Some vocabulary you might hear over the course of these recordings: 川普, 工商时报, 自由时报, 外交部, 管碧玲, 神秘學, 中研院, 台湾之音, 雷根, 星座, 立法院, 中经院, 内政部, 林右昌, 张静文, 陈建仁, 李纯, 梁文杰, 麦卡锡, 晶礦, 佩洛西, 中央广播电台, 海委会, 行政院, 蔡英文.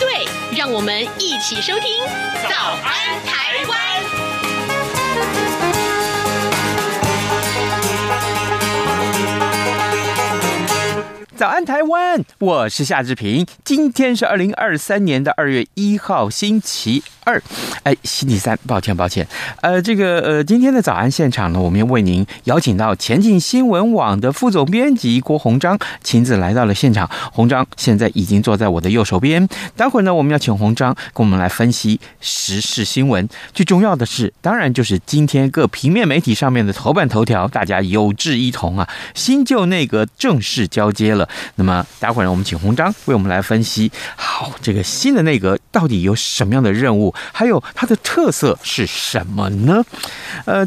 对，让我们一起收听《早安台湾》。早安台湾，我是夏志平。今天是2023年2月1号，星期二，星期三，抱歉。今天的早安现场呢，我们要为您邀请到前进新闻网的副总编辑郭鸿章亲自来到了现场。鸿章现在已经坐在我的右手边，待会呢，我们要请鸿章跟我们来分析时事新闻。最重要的是，当然就是今天各平面媒体上面的头版头条，大家有志一同啊，新旧内阁正式交接了。那么待会儿我们请鸿章为我们来分析，好，这个新的内阁到底有什么样的任务，还有它的特色是什么呢？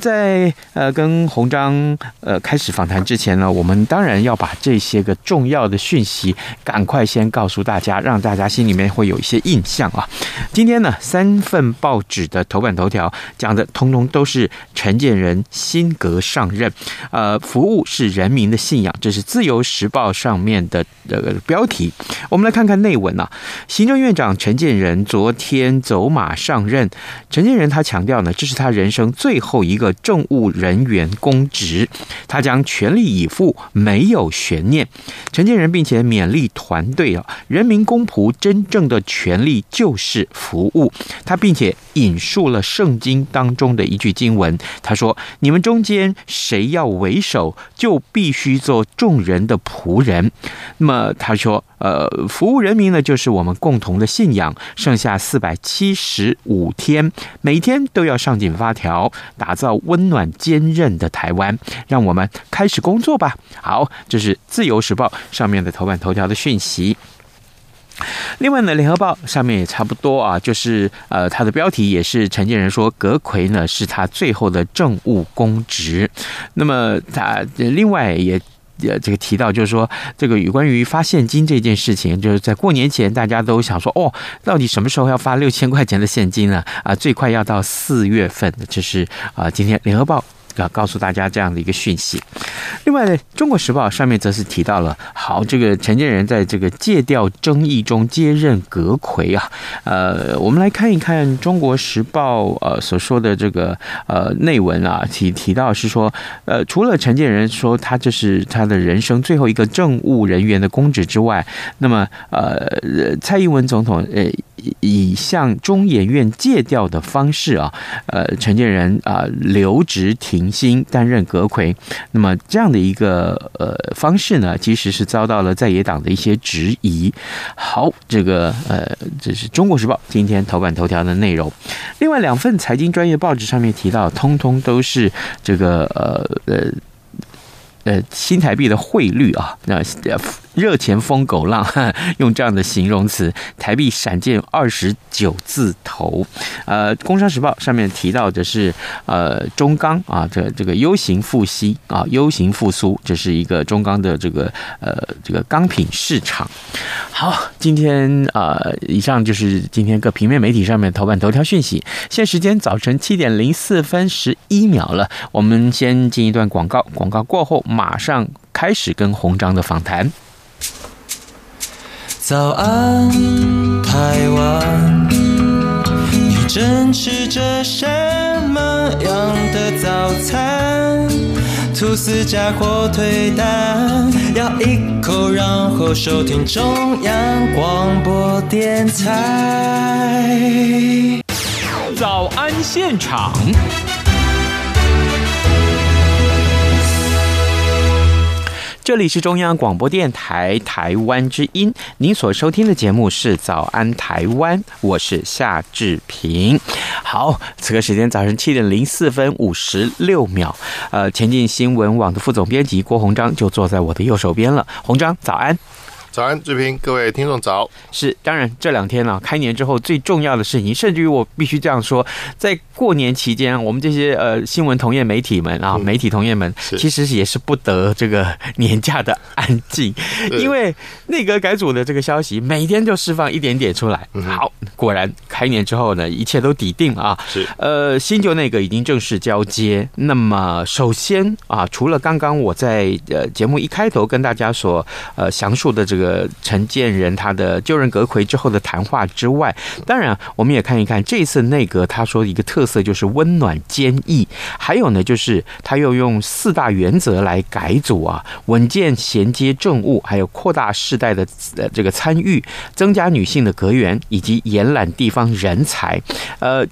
在跟鸿章开始访谈之前呢，我们当然要把这些个重要的讯息赶快先告诉大家，让大家心里面会有一些印象啊。今天呢，3份报纸的头版头条讲的通通都是陈建仁新阁上任，服务是人民的信仰，这是自由时报上面的标题。我们来看看内文啊。行政院长陈建仁昨天走马上任，陈建仁他强调呢，这是他人生最后一个政务人员公职，他将全力以赴，没有悬念。陈建仁并且勉励团队啊，人民公仆真正的权利就是服务。他并且引述了圣经当中的一句经文，他说：“你们中间谁要为首，就必须做众人的仆人。”那么他说，服务人民呢，就是我们共同的信仰。剩下475天，每天都要上紧发条，打造温暖坚韧的台湾。让我们开始工作吧。好，这是《自由时报》上面的头版头条的讯息。另外呢，《联合报》上面也差不多啊，就是它的标题也是陈建仁说阁揆呢是他最后的政务公职。那么他另外也这个提到，就是说这个有关于发现金这件事情，就是在过年前大家都想说，哦，到底什么时候要发6000块钱的现金呢？最快要到4月份，这是今天《联合报》告诉大家这样的一个讯息。另外，《中国时报》上面则是提到了，好，这个陈建仁在这个戒掉争议中接任阁揆啊。我们来看一看《中国时报》所说的这个内文啊，提到是说，除了陈建仁说他这是他的人生最后一个政务人员的公职之外，那么蔡英文总统以向中研院借调的方式啊，陈建仁留职停薪担任阁揆，那么这样的一个方式呢，其实是遭到了在野党的一些质疑。好，这个这是《中国时报》今天头版头条的内容。另外2份财经专业报纸上面提到，通通都是这个新台币的汇率啊，那热钱疯狗浪，用这样的形容词，台币闪见29字头。工商时报上面提到的是中钢啊，这个 U 型复苏啊 ，U 型复苏，这是一个中钢的这个钢品市场。好，今天以上就是今天各平面媒体上面头版头条讯息。现在时间早晨7点04分11秒了，我们先进一段广告，广告过后马上开始跟鸿章的访谈。早安，台湾，你正吃着什么样的早餐？吐司加火腿蛋，咬一口，然后收听中央广播电台。早安现场。这里是中央广播电台台湾之音，您所收听的节目是早安台湾，我是夏志平。好，此刻时间早晨7点04分56秒，前进新闻网的副总编辑郭鸿章就坐在我的右手边了。鸿章，早安。早安，志平，各位听众早。是，当然这两天开年之后最重要的事情，甚至于我必须这样说，在过年期间，我们这些新闻同业媒体们媒体同业们其实也是不得这个年假的安静，因为内阁改组的这个消息每天就释放一点点出来。好，果然开年之后呢，一切都底定了啊。是，新旧内阁已经正式交接。那么首先除了刚刚我在节目一开头跟大家所详述的这个陈建仁他的就任阁揆之后的谈话之外，当然我们也看一看这次内阁他说一个特色就是温暖坚毅，还有呢就是他又用四大原则来改组稳健衔接政务，还有扩大世代的这个参与，增加女性的阁员，以及延揽地方人才。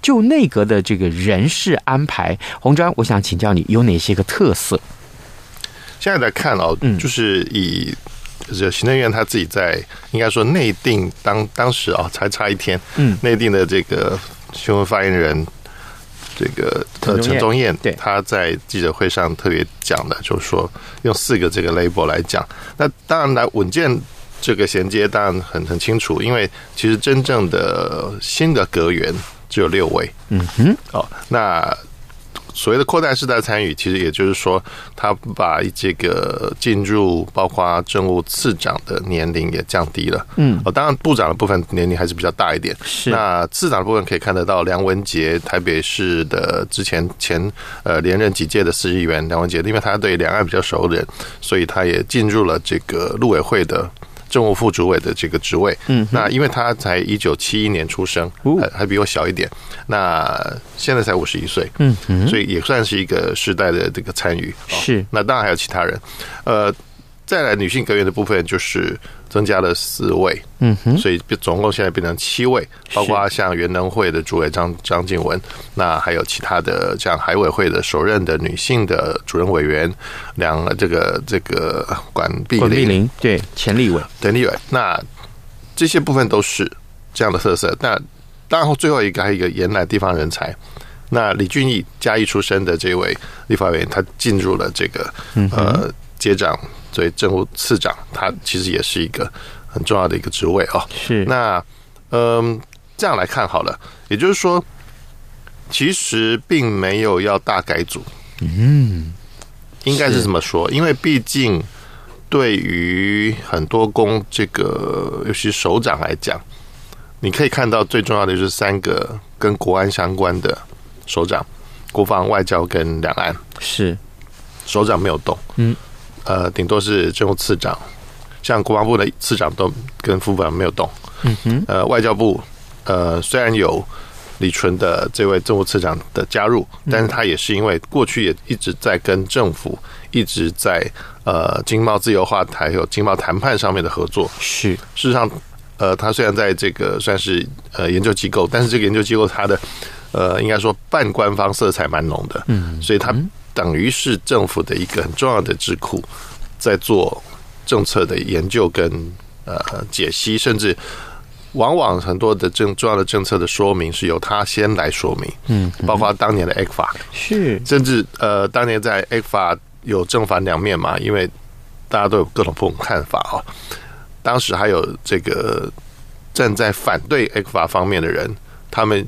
就内阁的这个人事安排，洪专，我想请教你有哪些个特色？现在来看就是以行政院他自己在应该说内定当时才差一天，内定的这个新闻发言人这个陈宗彦，他在记者会上特别讲的，就是说用四个这个 label 来讲。那当然来稳健这个衔接，当然很清楚，因为其实真正的新的阁员只有6位。那所谓的扩大世代参与，其实也就是说，他把这个进入包括政务次长的年龄也降低了。当然部长的部分年龄还是比较大一点。是，那次长的部分可以看得到，梁文杰台北市的之前连任几届的市议员梁文杰，因为他对两岸比较熟人，所以他也进入了这个陆委会的政务副主委的这个职位。那因为他才1971年出生，还比我小一点，那现在才51岁，所以也算是一个世代的这个参与。是，那当然还有其他人。再来女性阁员的部分就是增加了4位，所以总共现在变成7位，包括像原能会的主委张静文，那还有其他的像海委会的首任的女性的主任委员这个管碧玲，对，田立伟，那这些部分都是这样的特色。那当然最后一个还有一个延揽地方人才。那李俊毅嘉义出身的这位立法委员，他进入了这个接掌，所以政务次长他其实也是一个很重要的一个职位是。那这样来看好了，也就是说其实并没有要大改组，应该是这么说，因为毕竟对于很多这个尤其首长来讲，你可以看到最重要的就是3个跟国安相关的首长，国防、外交跟两岸，是首长没有动，顶多是政务次长，像国防部的次长都跟副部长没有动。外交部虽然有李纯的这位政务次长的加入，但是他也是因为过去也一直在跟政府一直在经贸自由化还有经贸谈判上面的合作。是，事实上他虽然在这个算是研究机构，但是这个研究机构他的应该说半官方色彩蛮浓的，所以他等于是政府的一个很重要的智库，在做政策的研究跟解析，甚至往往很多的重要的政策的说明是由他先来说明，包括当年的 ECFA， 是，甚至当年在 ECFA 有正反两面嘛，因为大家都有各种不同看法当时还有这个站在反对 ECFA 方面的人，他们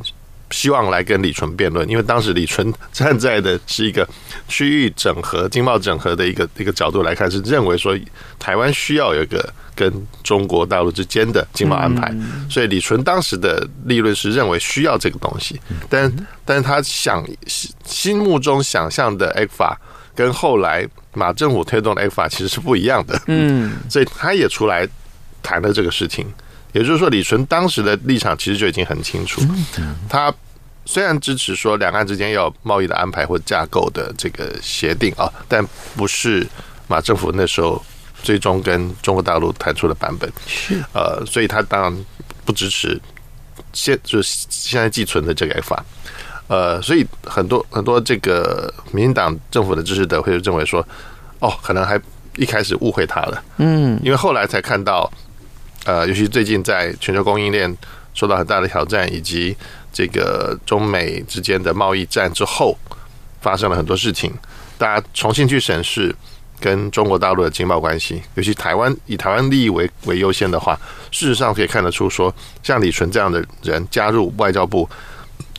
希望来跟李纯辩论，因为当时李纯站在的是一个区域整合、经贸整合的一个角度来看，是认为说台湾需要有一个跟中国大陆之间的经贸安排，所以李纯当时的立论是认为需要这个东西，但是他心目中想象的 ECFA 跟后来马政府推动的 ECFA 其实是不一样的，所以他也出来谈了这个事情。也就是说，李纯当时的立场其实就已经很清楚，他虽然支持说两岸之间要贸易的安排或架构的这个协定但不是马政府那时候最终跟中国大陆谈出的版本，所以他当然不支持现在寄存的这个 ECFA，所以很多这个民进党政府的支持者会认为说，可能还一开始误会他了，因为后来才看到。尤其最近在全球供应链受到很大的挑战，以及这个中美之间的贸易战之后，发生了很多事情，大家重新去审视跟中国大陆的经贸关系，尤其台湾以台湾利益 为优先的话，事实上可以看得出说，像李纯这样的人加入外交部，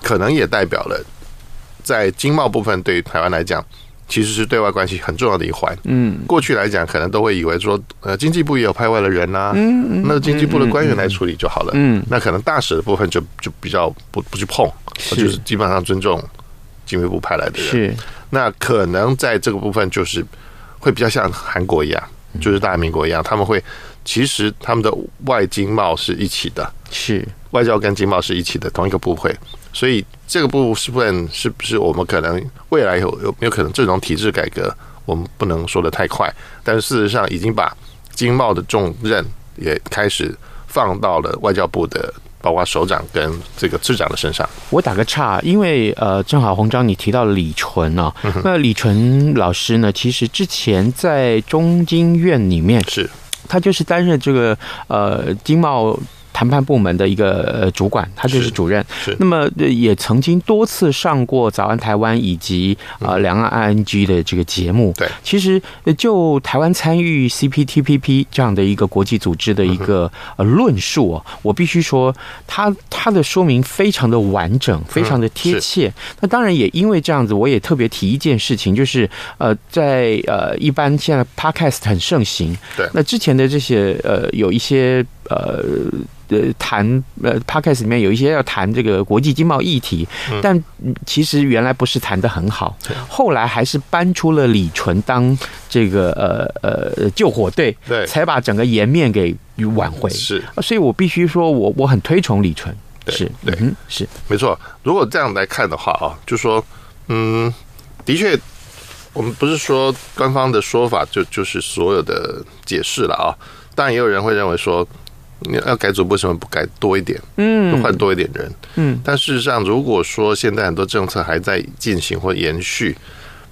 可能也代表了在经贸部分对于台湾来讲其实是对外关系很重要的一环。过去来讲可能都会以为说经济部也有派外的人啊，那经济部的官员来处理就好了，那可能大使的部分就比较不去碰，就是基本上尊重经济部派来的人。是，那可能在这个部分就是会比较像韩国一样，就是大韩民国一样，他们会其实他们的外经贸是一起的，是外交跟经贸是一起的同一个部会，所以这个部分是不是我们可能未来有没有可能这种体制改革，我们不能说的太快，但是事实上已经把经贸的重任也开始放到了外交部的包括首长跟这个次长的身上。我打个岔，因为正好洪章你提到李纯啊，那李纯老师呢，其实之前在中经院里面是他就是担任这个经贸谈判部门的一个主管，他就是主任。那么也曾经多次上过早安台湾以及两岸 ING 的这个节目。对，其实就台湾参与 CPTPP 这样的一个国际组织的一个论述，我必须说他的说明非常的完整，非常的贴切。那当然也因为这样子，我也特别提一件事情，就是在一般现在 Podcast 很盛行，对，那之前的这些有一些谈podcast 里面有一些要谈这个国际经贸议题，但其实原来不是谈得很好，后来还是搬出了李纯当这个救火队，才把整个颜面给挽回。是，所以我必须说我很推崇李纯。是，对，是没错。如果这样来看的话啊，就说的确，我们不是说官方的说法就是所有的解释了啊，当然也有人会认为说。要改组为什么不改多一点？换多一点人。但事实上，如果说现在很多政策还在进行或延续，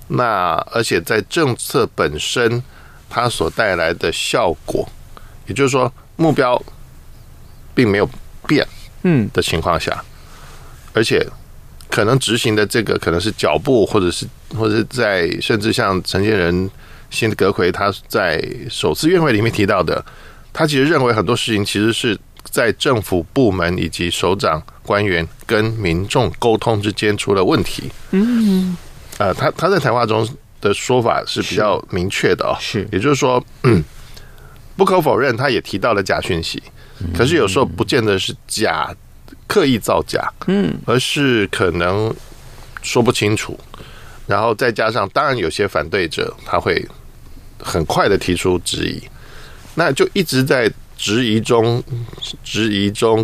那而且在政策本身它所带来的效果，也就是说目标并没有变的情况下，而且可能执行的这个可能是脚步，或者是在甚至像陈建仁、辛格奎他在首次院会里面提到的。他其实认为很多事情其实是在政府部门以及首长官员跟民众沟通之间出了问题。他在谈话中的说法是比较明确的哦，也就是说，不可否认，他也提到了假讯息，可是有时候不见得是假，刻意造假，而是可能说不清楚，然后再加上当然有些反对者他会很快的提出质疑。那就一直在质疑中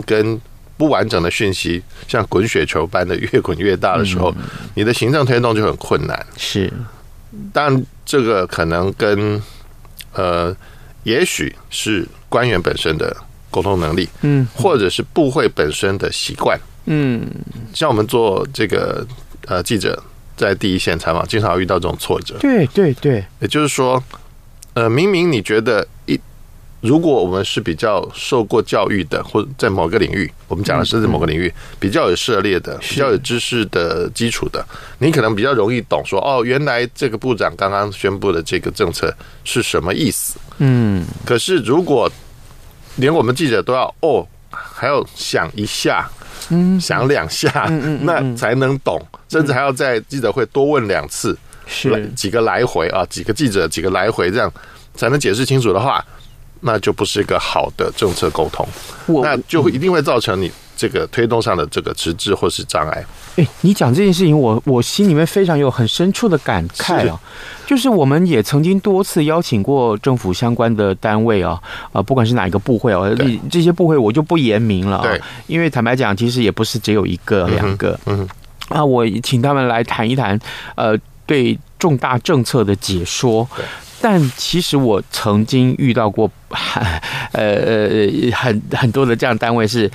跟不完整的讯息像滚雪球般的越滚越大的时候，你的行政推动就很困难。是，当然这个可能跟也许是官员本身的沟通能力，或者是部会本身的习惯。像我们做这个记者在第一线采访，经常遇到这种挫折。对对对，也就是说，明明你觉得。如果我们是比较受过教育的，或者在某个领域，我们讲的是在某个领域比较有涉猎的、比较有知识的基础的，你可能比较容易懂说，哦，原来这个部长刚刚宣布的这个政策是什么意思。可是如果连我们记者都要还要想一下，想两下，那才能懂，甚至还要在记者会多问两次，是几个来回啊，几个记者几个来回，这样才能解释清楚的话。那就不是一个好的政策沟通，那就一定会造成你这个推动上的这个迟滞或是障碍。你讲这件事情，我心里面非常有很深处的感慨啊，就是我们也曾经多次邀请过政府相关的单位啊，不管是哪一个部会啊，这些部会我就不言明了啊，因为坦白讲，其实也不是只有一个两个，我请他们来谈一谈，对重大政策的解说。但其实我曾经遇到过很多的这样单位是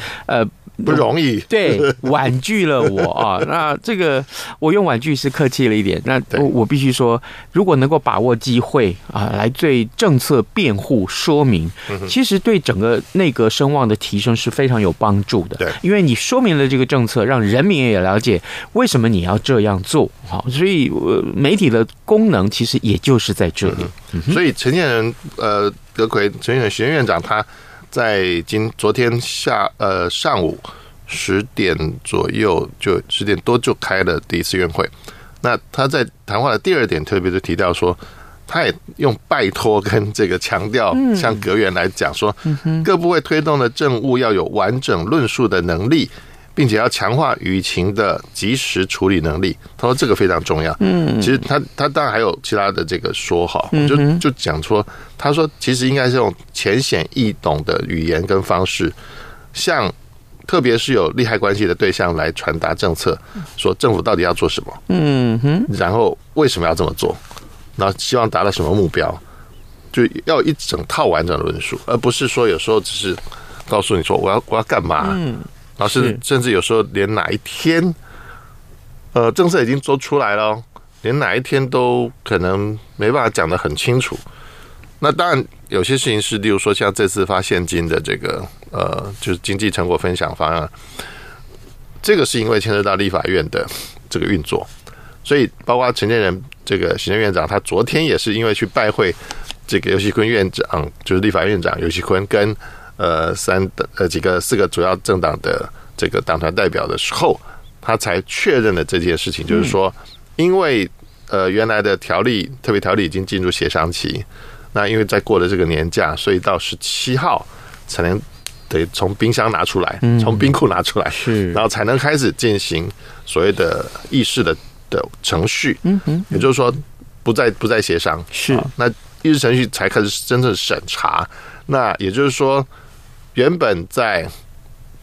不容易，对，婉拒了我啊。那这个我用婉拒是客气了一点。那我必须说，如果能够把握机会啊，来对政策辩护说明，其实对整个内阁声望的提升是非常有帮助的。对，因为你说明了这个政策，让人民也了解为什么你要这样做。好，所以媒体的功能其实也就是在这里。所以陈建仁德奎陈院长他在昨天上午10点左右，就10点多就开了第一次院会。那他在谈话的第二点特别就提到说，他也用拜托跟这个强调，像阁员来讲说，各部会推动的政务要有完整论述的能力，并且要强化舆情的及时处理能力。他说这个非常重要。其实他当然还有其他的这个说好，就讲说，他说其实应该是用浅显易懂的语言跟方式，向特别是有利害关系的对象来传达政策，说政府到底要做什么，然后为什么要这么做，然后希望达到什么目标，就要一整套完整的论述，而不是说有时候只是告诉你说我要干嘛。然后甚至有时候连哪一天，政策已经做出来了，连哪一天都可能没办法讲得很清楚。那当然有些事情是，例如说像这次发现金的这个就是经济成果分享方案，这个是因为牵涉到立法院的这个运作，所以包括陈建仁这个行政院长，他昨天也是因为去拜会这个游锡堃院长，就是立法院长游锡堃跟四个主要政党的这个党团代表的时候，他才确认了这件事情，就是说，因为原来的特别条例已经进入协商期，那因为在过了这个年假，所以到17号才能得从冰箱拿出来，从冰库拿出来，然后才能开始进行所谓的议事的程序。也就是说，不再协商，是那议事程序才开始真正审查。那也就是说，原本在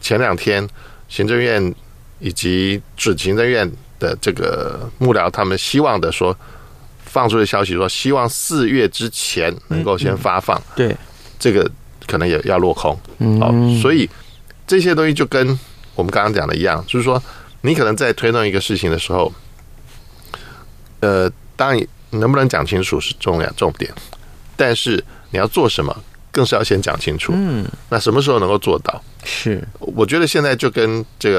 前2天，行政院以及准行政院的这个幕僚，他们希望的说，放出的消息说，希望4月之前能够先发放，对，这个可能也要落空。好，所以这些东西就跟我们刚刚讲的一样，就是说，你可能在推动一个事情的时候，当然能不能讲清楚是重点，但是你要做什么，更是要先讲清楚。那什么时候能够做到？是，我觉得现在就跟这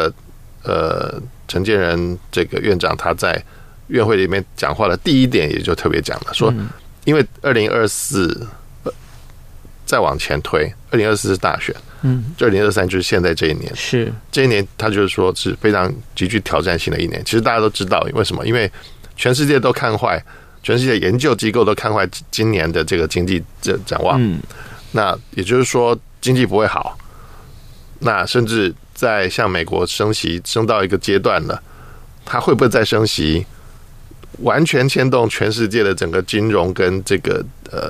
个陈建仁这个院长他在院会里面讲话的第一点，也就特别讲了，说因为2024再往前推，2024是大选，2023就是现在这一年，是这一年，他就是说是非常极具挑战性的一年。其实大家都知道为什么，因为全世界都看坏，全世界研究机构都看坏今年的这个经济展望。那也就是说，经济不会好，那甚至在像美国升息升到一个阶段了，它会不会再升息，完全牵动全世界的整个金融跟这个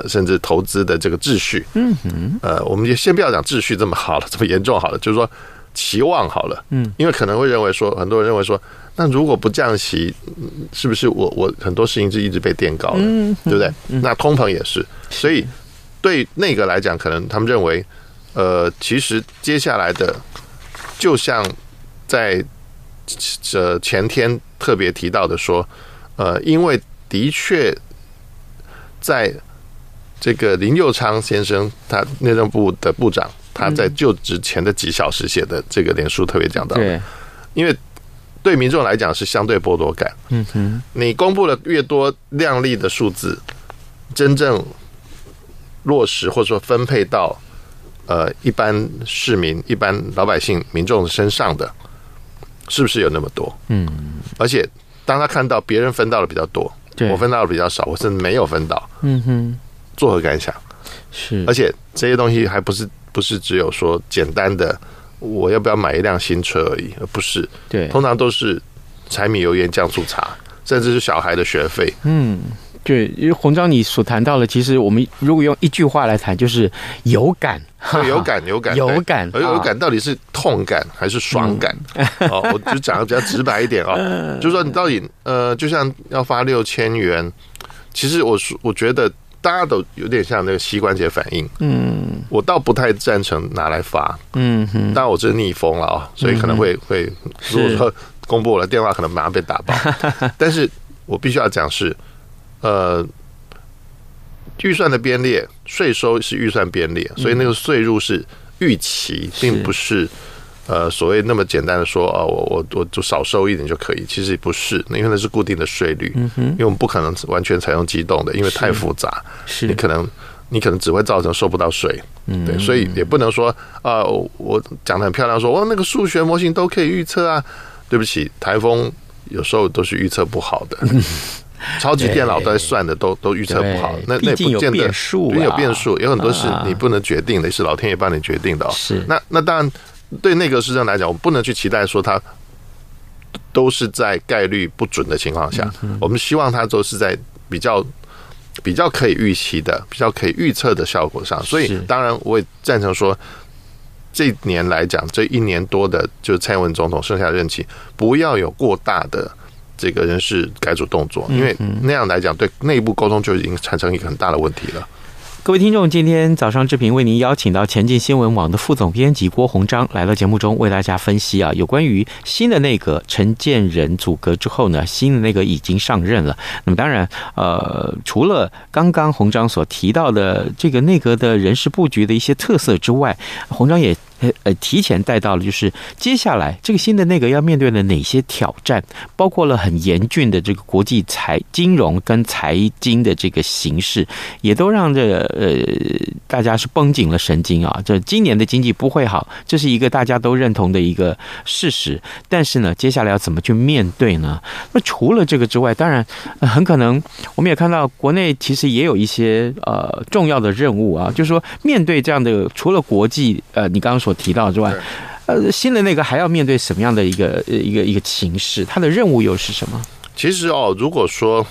甚至投资的这个秩序。我们也先不要讲秩序这么好了，这么严重好了，就是说期望好了。因为可能会认为说，很多人认为说，那如果不降息，是不是我很多事情是一直被垫高的，对不对？那通膨也是，所以对那个来讲，可能他们认为，其实接下来的，就像在前天特别提到的说，因为的确在这个林右昌先生他内政部的部长，他在就职前的几小时写的这个脸书特别讲到，因为对民众来讲是相对剥夺感。你公布了越多亮丽的数字，真正落实或者说分配到一般市民、一般老百姓、民众身上的，是不是有那么多？而且当他看到别人分到的比较多，我分到的比较少，我甚至没有分到，作何感想？是，而且这些东西还不是只有说简单的我要不要买一辆新车而已，而不是，对，通常都是柴米油盐酱醋茶，甚至是小孩的学费。对，因为洪章你所谈到的，其实我们如果用一句话来谈，就是有感，有感，而有感到底是痛感还是爽感？我就讲的比较直白一点啊，就是说你到底就像要发6000元，其实我觉得大家都有点像那个膝关节反应，嗯，我倒不太赞成拿来罚，嗯哼，但我只是逆风了啊、哦，所以可能会，如果说公布我的电话，可能马上被打爆。但是我必须要讲是，预算的编列，税收是预算编列，所以那个税入是预期，并不是所谓那么简单的说啊、哦，我就少收一点就可以，其实不是，因为那是固定的税率，嗯、因为我们不可能完全采用机动的，因为太复杂，你可能只会造成收不到税，嗯、对，所以也不能说啊、我讲得很漂亮说，哇，那个数学模型都可以预测啊，对不起，台风有时候都是预测不好的。超级电脑在算的都预测不好，那也不见得，有变数，有很多是你不能决定的，是老天爷帮你决定的、哦。是，那当然对那个市政来讲，我们不能去期待说它都是在概率不准的情况下，嗯、我们希望它都是在比较可以预期的、比较可以预测的效果上。所以，当然我也赞成说，这年来讲，这一年多的就是蔡英文总统剩下的任期，不要有过大的。这个人事改组动作，因为那样来讲，对内部沟通就已经产生一个很大的问题了。各位听众，今天早上志平为您邀请到前进新闻网的副总编辑郭鸿章来到节目中，为大家分析啊有关于新的内阁陈建仁组阁之后呢，新的内阁已经上任了。那么当然，除了刚刚鸿章所提到的这个内阁的人事布局的一些特色之外，鸿章也提前带到了，就是接下来这个新的内阁要面对了哪些挑战，包括了很严峻的这个国际金融跟财经的这个形势，也都让大家是绷紧了神经啊。这今年的经济不会好，这是一个大家都认同的一个事实。但是呢，接下来要怎么去面对呢？那除了这个之外，当然很可能我们也看到国内其实也有一些重要的任务啊，就是说面对这样的除了国际你刚刚说。所提到之外，新的那个还要面对什么样的一个情势？它的任务又是什么？其实哦，如果说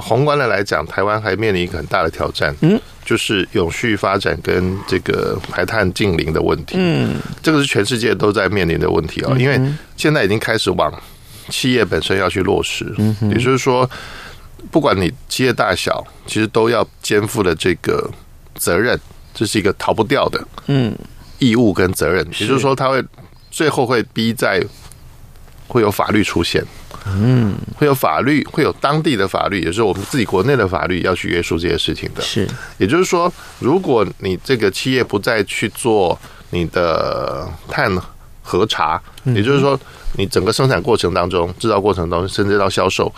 宏观的来讲，台湾还面临一个很大的挑战，嗯，就是永续发展跟这个排碳净零的问题，嗯，这个是全世界都在面临的问题啊、哦，因为现在已经开始往企业本身要去落实，嗯，也就是说，不管你企业大小，其实都要肩负的这个责任，这是一个逃不掉的，嗯。义务跟责任，也就是说，他会最后会逼在会有法律出现，嗯，会有法律，会有当地的法律，也就是我们自己国内的法律要去约束这些事情的。是，也就是说，如果你这个企业不再去做你的碳核查，也就是说，你整个生产过程当中、制造过程当中，甚至到销售，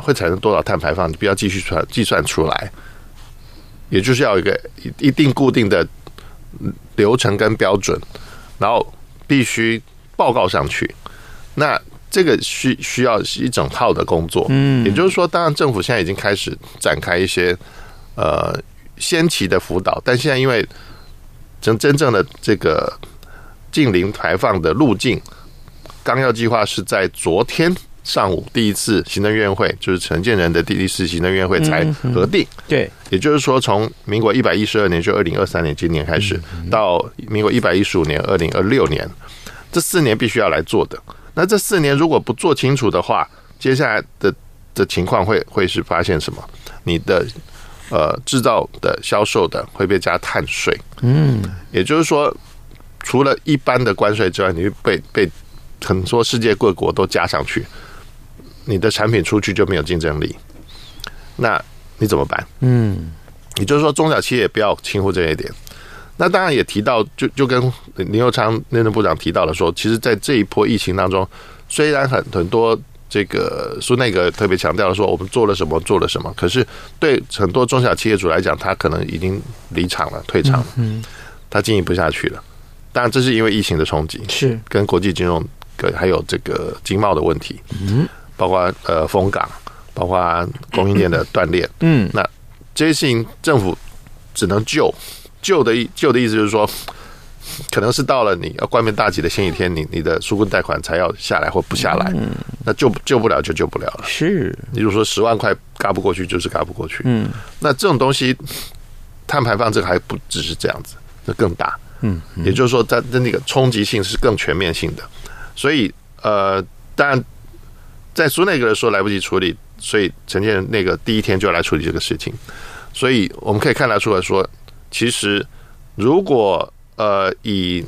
会产生多少碳排放，你不要继续计算出来，也就是要有一个一定固定的。流程跟标准，然后必须报告上去。那这个需要一整套的工作，嗯，也就是说，当然政府现在已经开始展开一些先期的辅导，但现在因为真正的这个净零排放的路径纲要计划是在昨天上午第一次行政院会，就是陈建仁的第一次行政院会才核定。嗯、对，也就是说，从民国112年，就2023年今年开始，到民国115年、2026年，这4年必须要来做的。那这4年如果不做清楚的话，接下来的情况会是发现什么？你的制造的、销售的会被加碳税。嗯，也就是说，除了一般的关税之外，你会被很多世界各国都加上去。你的产品出去就没有竞争力，那你怎么办？嗯，也就是说，中小企业也不要轻忽这一点。那当然也提到，就跟林右昌内政部长提到了说，其实，在这一波疫情当中，虽然很多这个苏内阁特别强调说我们做了什么，可是对很多中小企业主来讲，他可能已经离场了、退场了，嗯，他经营不下去了。当然，这是因为疫情的冲击，是跟国际金融还有这个经贸的问题，嗯。包括封港，包括供应链的断裂，嗯，那这些事情政府只能救的意思就是说，可能是到了你要冠冕大吉的前几天，你的纾困贷款才要下来或不下来，嗯，那救不了就救不了了。是，例如说10万块嘎不过去就是嘎不过去，嗯，那这种东西碳排放这个还不只是这样子，那更大，嗯，也就是说它的那个冲击性是更全面性的，所以当然。在苏内阁的时候来不及处理，所以陈建仁那个第一天就来处理这个事情，所以我们可以看得出来说，其实如果以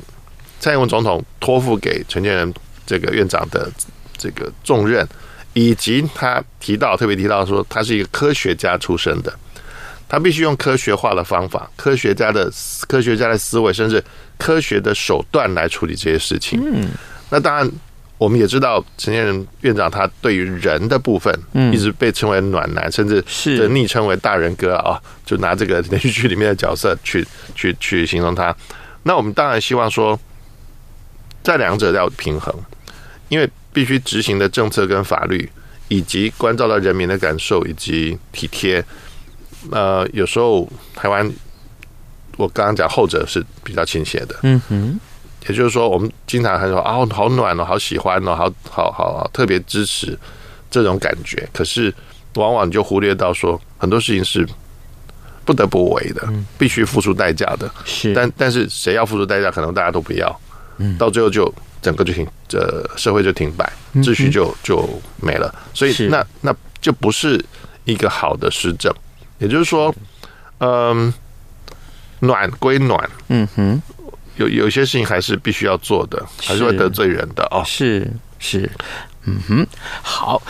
蔡英文总统托付给陈建仁这个院长的这个重任，以及他特别提到说他是一个科学家出身的，他必须用科学化的方法、科学家的思维，甚至科学的手段来处理这些事情。嗯，那当然我们也知道陈建仁院长他对于人的部分一直被称为暖男，甚至昵称为大人哥啊，就拿这个连续剧里面的角色去形容他。那我们当然希望说在两者要平衡，因为必须执行的政策跟法律，以及关照到人民的感受以及体贴。有时候台湾我刚刚讲后者是比较倾斜的，嗯哼，也就是说我们经常很说啊，好暖哦，好喜欢哦，好特别支持这种感觉，可是往往就忽略到说很多事情是不得不为的，必须付出代价的，是，但是谁要付出代价，可能大家都不要，到最后就整个就社会就停摆，秩序就没了，所以那就不是一个好的施政。也就是说，暖归暖，嗯哼，有些事情还是必须要做的，还是会得罪人的哦，是。嗯哼，好，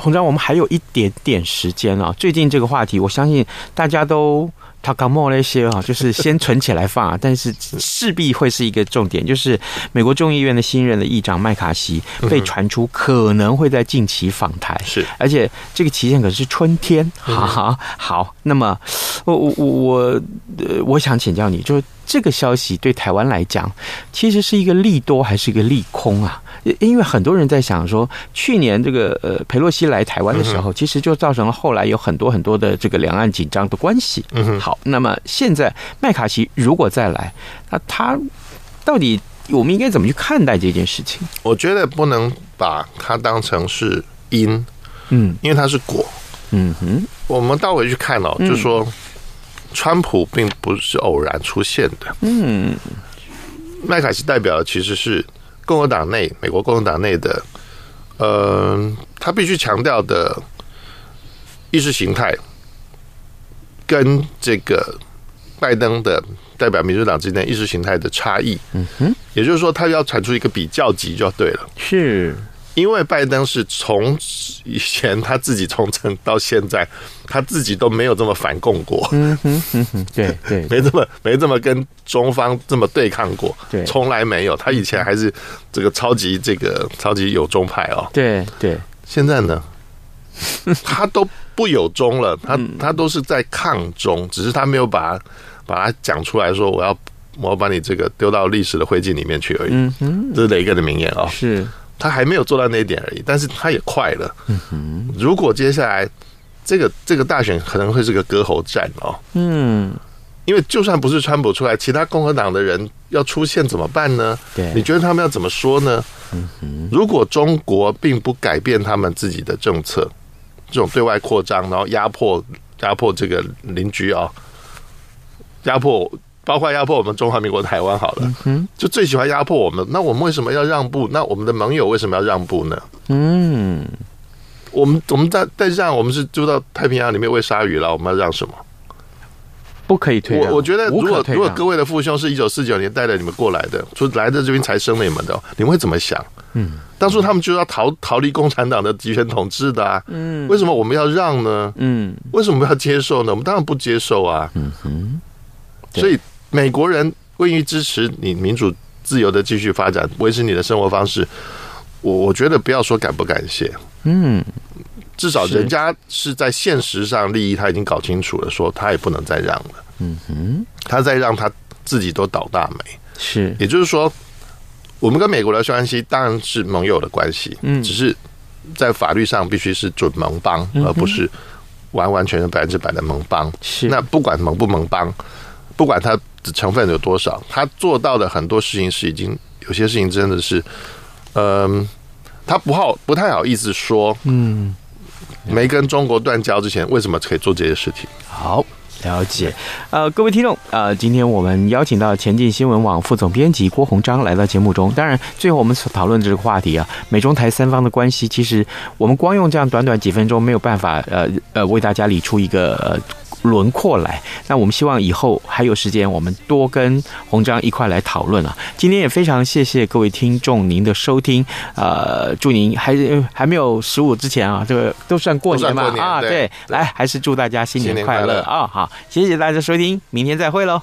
洪章，我们还有一点点时间啊。最近这个话题，我相信大家都他刚冒那些啊，就是先存起来放啊，但是势必会是一个重点，就是美国众议院的新任的议长麦卡锡被传出可能会在近期访台，是，而且这个期限可是春天，好，那么我想请教你，就是这个消息对台湾来讲，其实是一个利多还是一个利空啊？因为很多人在想说，去年这个佩洛西来台湾的时候，其实就造成了后来有很多的这个两岸紧张的关系。好，那么现在麦卡锡如果再来，那他到底我们应该怎么去看待这件事情？我觉得不能把它当成是因，因为它是果，我们倒回去看哦，就说川普并不是偶然出现的，麦卡锡代表的其实是美国共和党内的，他必须强调的意识形态，跟这个拜登的代表民主党之间意识形态的差异，也就是说，他要产出一个比较级就对了，是因为拜登是从以前他自己从政到现在，他自己都没有这么反共过，对，没这么跟中方这么对抗过，对，从来没有。他以前还是这个超级友中派哦，对，现在呢，他都不友中了，他都是在抗中，只是他没有把它讲出来说我要把你这个丢到历史的灰烬里面去而已，这是雷根的名言哦，是。他还没有做到那一点而已，但是他也快了。如果接下来这个大选可能会是个割喉战哦，因为就算不是川普出来，其他共和党的人要出现怎么办呢？对，你觉得他们要怎么说呢？如果中国并不改变他们自己的政策，这种对外扩张，然后压迫这个邻居啊，包括压迫我们中华民国台湾好了，就最喜欢压迫我们。那我们为什么要让步？那我们的盟友为什么要让步呢？我们在让，我们是住到太平洋里面喂鲨鱼了，我们要让什么？不可以退让。我觉得如果各位的父兄是1949年带着你们过来的，就来到这边才生你们的，你们会怎么想？当初他们就要逃离共产党的集权统治的啊，为什么我们要让呢？为什么要接受呢？我们当然不接受啊。所以美国人愿意支持你民主自由的继续发展，维持你的生活方式，我觉得不要说感不感谢，至少人家是在现实上利益他已经搞清楚了，说他也不能再让了，他再让他自己都倒大霉，是。也就是说，我们跟美国的关系当然是盟友的关系，只是在法律上必须是准盟邦，而不是完全100%的盟邦。是。那不管盟不盟邦，不管它的成分有多少，他做到的很多事情是已经有些事情真的是，他不太好意思说，没跟中国断交之前，为什么可以做这些事情？好，了解。各位听众，今天我们邀请到前进新闻网副总编辑郭洪章来到节目中。当然，最后我们所讨论的这个话题啊，美中台三方的关系，其实我们光用这样短短几分钟没有办法为大家理出一个轮廓来。那我们希望以后还有时间，我们多跟洪章一块来讨论啊。今天也非常谢谢各位听众您的收听，祝您还没有15之前啊，这个都算过年嘛，啊，对，来还是祝大家新年快乐啊！好，谢谢大家收听，明天再会喽。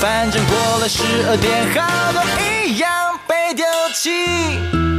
反正过了12点，好多一样被丢弃。